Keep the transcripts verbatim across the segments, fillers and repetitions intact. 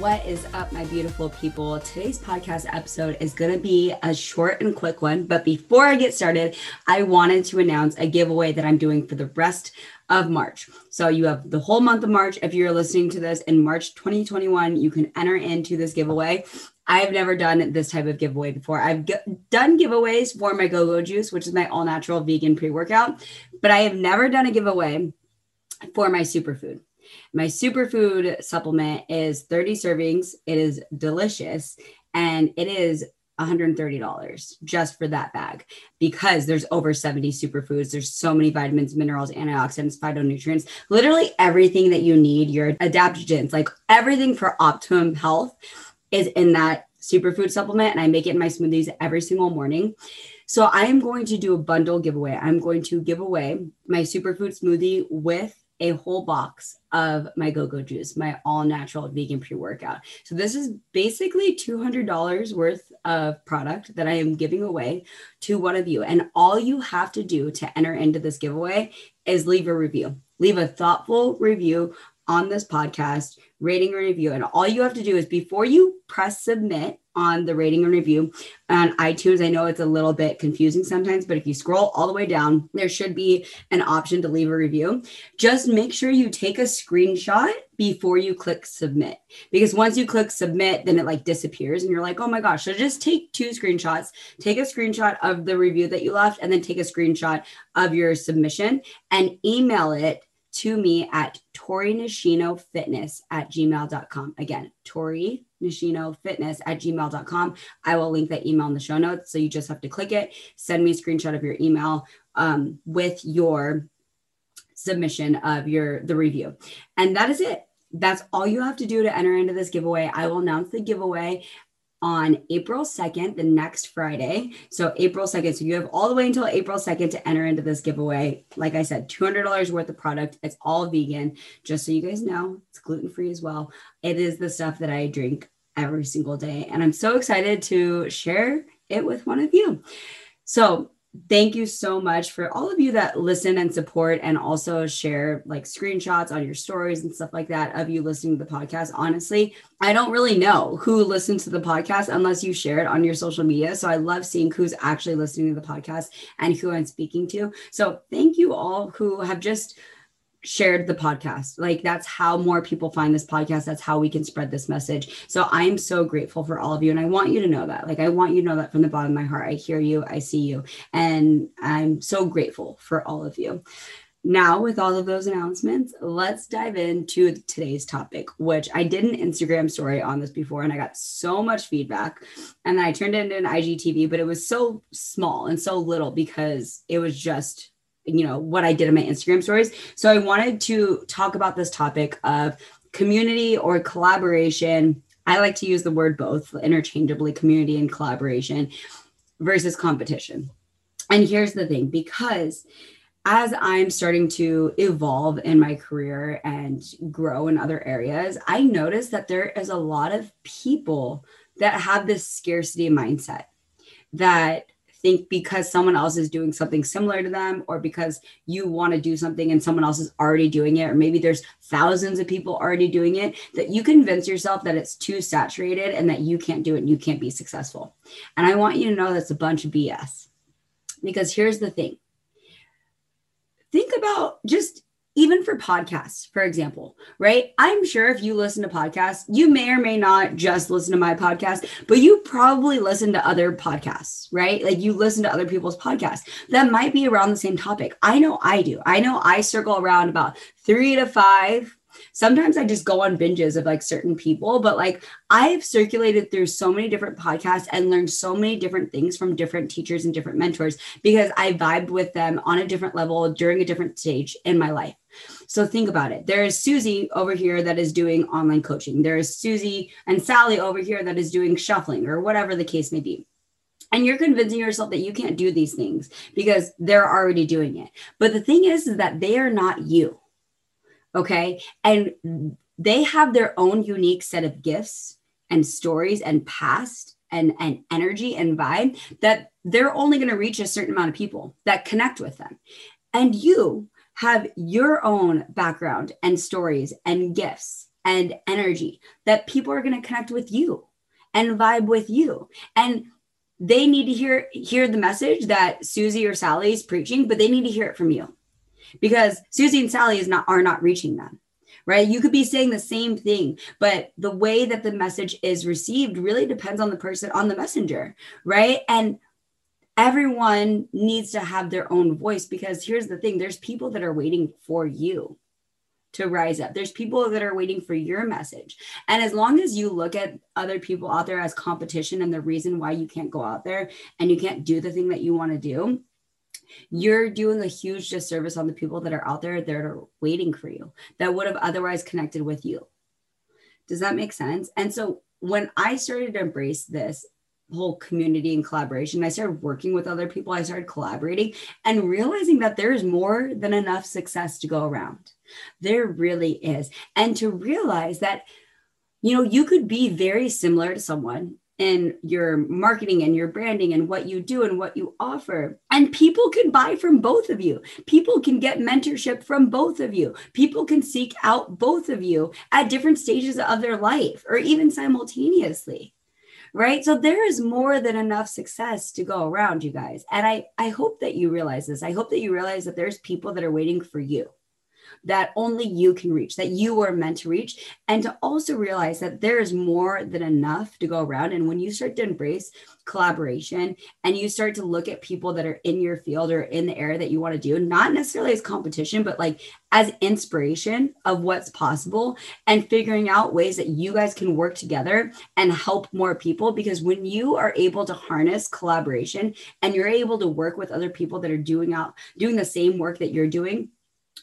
What is up, my beautiful people? Today's podcast episode is going to be a short and quick one. But before I get started, I wanted to announce a giveaway that I'm doing for the rest of March. So you have the whole month of March. If you're listening to this in March twenty twenty-one, you can enter into this giveaway. I have never done this type of giveaway before. I've g- done giveaways for my GoGo Juice, which is my all-natural vegan pre-workout. But I have never done a giveaway for my superfood. My superfood supplement is thirty servings. It is delicious. And it is one hundred thirty dollars just for that bag, because there's over seventy superfoods. There's so many vitamins, minerals, antioxidants, phytonutrients, literally everything that you need, your adaptogens, like everything for optimum health is in that superfood supplement. And I make it in my smoothies every single morning. So I am going to do a bundle giveaway. I'm going to give away my superfood smoothie with a whole box of my GoGo Juice, my all-natural vegan pre-workout. So this is basically two hundred dollars worth of product that I am giving away to one of you. And all you have to do to enter into this giveaway is leave a review. Leave a thoughtful review on this podcast, rating or review. And all you have to do is, before you press submit on the rating and review on iTunes, I know it's a little bit confusing sometimes, but if you scroll all the way down, there should be an option to leave a review. Just make sure you take a screenshot before you click submit, because once you click submit, then it like disappears and you're like, oh my gosh. So just take two screenshots, take a screenshot of the review that you left, and then take a screenshot of your submission and email it to me at Tori Nishino Fitness at gmail dot com. Again, Tori Nishino Fitness at gmail dot com. I will link that email in the show notes. So you just have to click it, send me a screenshot of your email um, with your submission of your, the review. And that is it. That's all you have to do to enter into this giveaway. I will announce the giveaway on April second, the next Friday. So April second. So you have all the way until April second to enter into this giveaway. Like I said, two hundred dollars worth of product. It's all vegan. Just so you guys know, it's gluten-free as well. It is the stuff that I drink every single day. And I'm so excited to share it with one of you. So thank you so much for all of you that listen and support, and also share like screenshots on your stories and stuff like that of you listening to the podcast. Honestly, I don't really know who listens to the podcast unless you share it on your social media. So I love seeing who's actually listening to the podcast and who I'm speaking to. So thank you all who have just shared the podcast. Like, that's how more people find this podcast. That's how we can spread this message. So I'm so grateful for all of you. And I want you to know that, like, I want you to know that from the bottom of my heart. I hear you, I see you, and I'm so grateful for all of you. Now, with all of those announcements, let's dive into today's topic, which I did an Instagram story on this before, and I got so much feedback, and then I turned it into an I G T V, but it was so small and so little because it was just, you know, what I did in my Instagram stories. So I wanted to talk about this topic of community or collaboration. I like to use the word both interchangeably, community and collaboration versus competition. And here's the thing, because as I'm starting to evolve in my career and grow in other areas, I noticed that there is a lot of people that have this scarcity mindset, that think because someone else is doing something similar to them, or because you want to do something and someone else is already doing it, or maybe there's thousands of people already doing it, that you convince yourself that it's too saturated and that you can't do it and you can't be successful. And I want you to know that's a bunch of B S, because here's the thing. Think about just even for podcasts, for example, right? I'm sure if you listen to podcasts, you may or may not just listen to my podcast, but you probably listen to other podcasts, right? Like, you listen to other people's podcasts that might be around the same topic. I know I do. I know I circle around about three to five. Sometimes I just go on binges of like certain people, but like, I've circulated through so many different podcasts and learned so many different things from different teachers and different mentors, because I vibed with them on a different level during a different stage in my life. So think about it. There is Susie over here that is doing online coaching. There is Susie and Sally over here that is doing shuffling, or whatever the case may be. And you're convincing yourself that you can't do these things because they're already doing it. But the thing is, is that they are not you. Okay. And they have their own unique set of gifts and stories and past and, and energy and vibe that they're only going to reach a certain amount of people that connect with them. And you have your own background and stories and gifts and energy that people are going to connect with you and vibe with you. And they need to hear, hear the message that Susie or Sally is preaching, but they need to hear it from you, because Susie and Sally is not, are not reaching them, right? You could be saying the same thing, but the way that the message is received really depends on the person, on the messenger, right? And everyone needs to have their own voice, because here's the thing, there's people that are waiting for you to rise up. There's people that are waiting for your message. And as long as you look at other people out there as competition and the reason why you can't go out there and you can't do the thing that you want to do, you're doing a huge disservice on the people that are out there that are waiting for you, that would have otherwise connected with you. Does that make sense? And so when I started to embrace this whole community and collaboration, I started working with other people, I started collaborating and realizing that there's more than enough success to go around. There really is. And to realize that, you know, you could be very similar to someone in your marketing and your branding and what you do and what you offer. And people can buy from both of you. People can get mentorship from both of you. People can seek out both of you at different stages of their life or even simultaneously. Right? So there is more than enough success to go around, you guys. And I, I hope that you realize this. I hope that you realize that there's people that are waiting for you, that only you can reach, that you are meant to reach. And to also realize that there is more than enough to go around. And when you start to embrace collaboration and you start to look at people that are in your field or in the area that you want to do, not necessarily as competition, but like as inspiration of what's possible, and figuring out ways that you guys can work together and help more people. Because when you are able to harness collaboration and you're able to work with other people that are doing out, doing the same work that you're doing,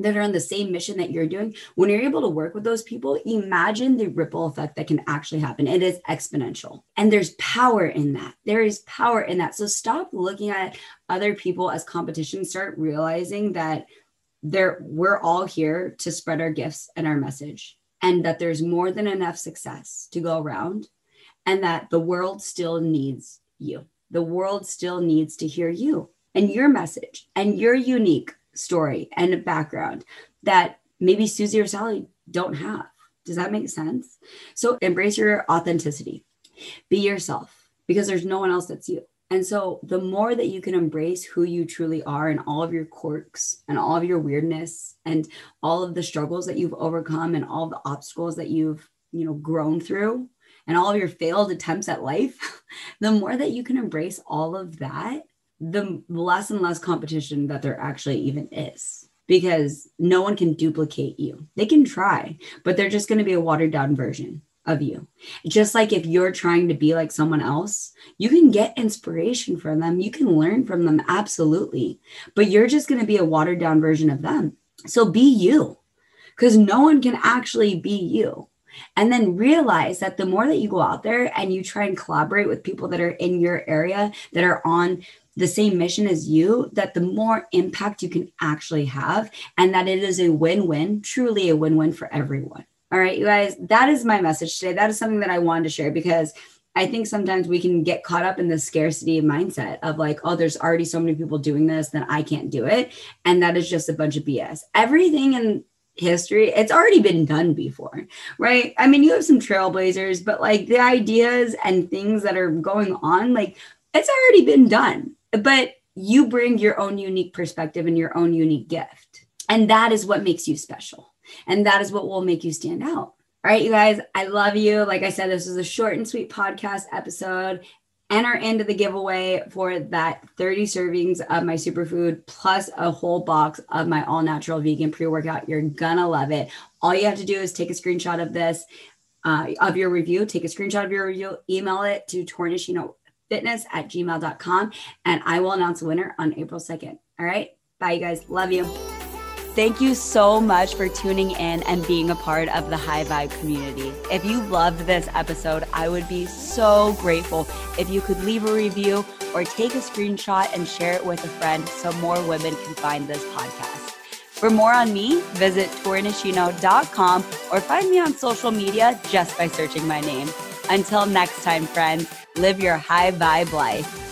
that are on the same mission that you're doing, when you're able to work with those people, imagine the ripple effect that can actually happen. It is exponential. And there's power in that. There is power in that. So stop looking at other people as competition. Start realizing that there, we're all here to spread our gifts and our message, and that there's more than enough success to go around, and that the world still needs you. The world still needs to hear you and your message and your unique story and a background that maybe Susie or Sally don't have. Does that make sense? So embrace your authenticity, be yourself, because there's no one else that's you. And so the more that you can embrace who you truly are and all of your quirks and all of your weirdness and all of the struggles that you've overcome and all of the obstacles that you've, you know, grown through and all of your failed attempts at life, the more that you can embrace all of that, the less and less competition that there actually even is, because no one can duplicate you. They can try, but they're just going to be a watered down version of you. Just like if you're trying to be like someone else, you can get inspiration from them. You can learn from them. Absolutely. But you're just going to be a watered down version of them. So be you, because no one can actually be you. And then realize that the more that you go out there and you try and collaborate with people that are in your area, that are on the same mission as you, that the more impact you can actually have, and that it is a win-win, truly a win-win for everyone. All right, you guys, that is my message today. That is something that I wanted to share, because I think sometimes we can get caught up in the scarcity mindset of like, oh, there's already so many people doing this, then I can't do it. And that is just a bunch of B S. Everything in history, it's already been done before, right? I mean, you have some trailblazers, but like the ideas and things that are going on, like it's already been done. But you bring your own unique perspective and your own unique gift. And that is what makes you special. And that is what will make you stand out. All right, you guys, I love you. Like I said, this was a short and sweet podcast episode. Enter into the giveaway for that thirty servings of my superfood plus a whole box of my all-natural vegan pre-workout. You're gonna love it. All you have to do is take a screenshot of this, uh, of your review, take a screenshot of your review, email it to Tori Nishino Fitness at gmail dot com, and I will announce the winner on April second. All right. Bye, you guys. Love you. Thank you so much for tuning in and being a part of the High Vibe community. If you loved this episode, I would be so grateful if you could leave a review or take a screenshot and share it with a friend so more women can find this podcast. For more on me, visit Tori Nishino dot com or find me on social media just by searching my name. Until next time, friends, live your high vibe life.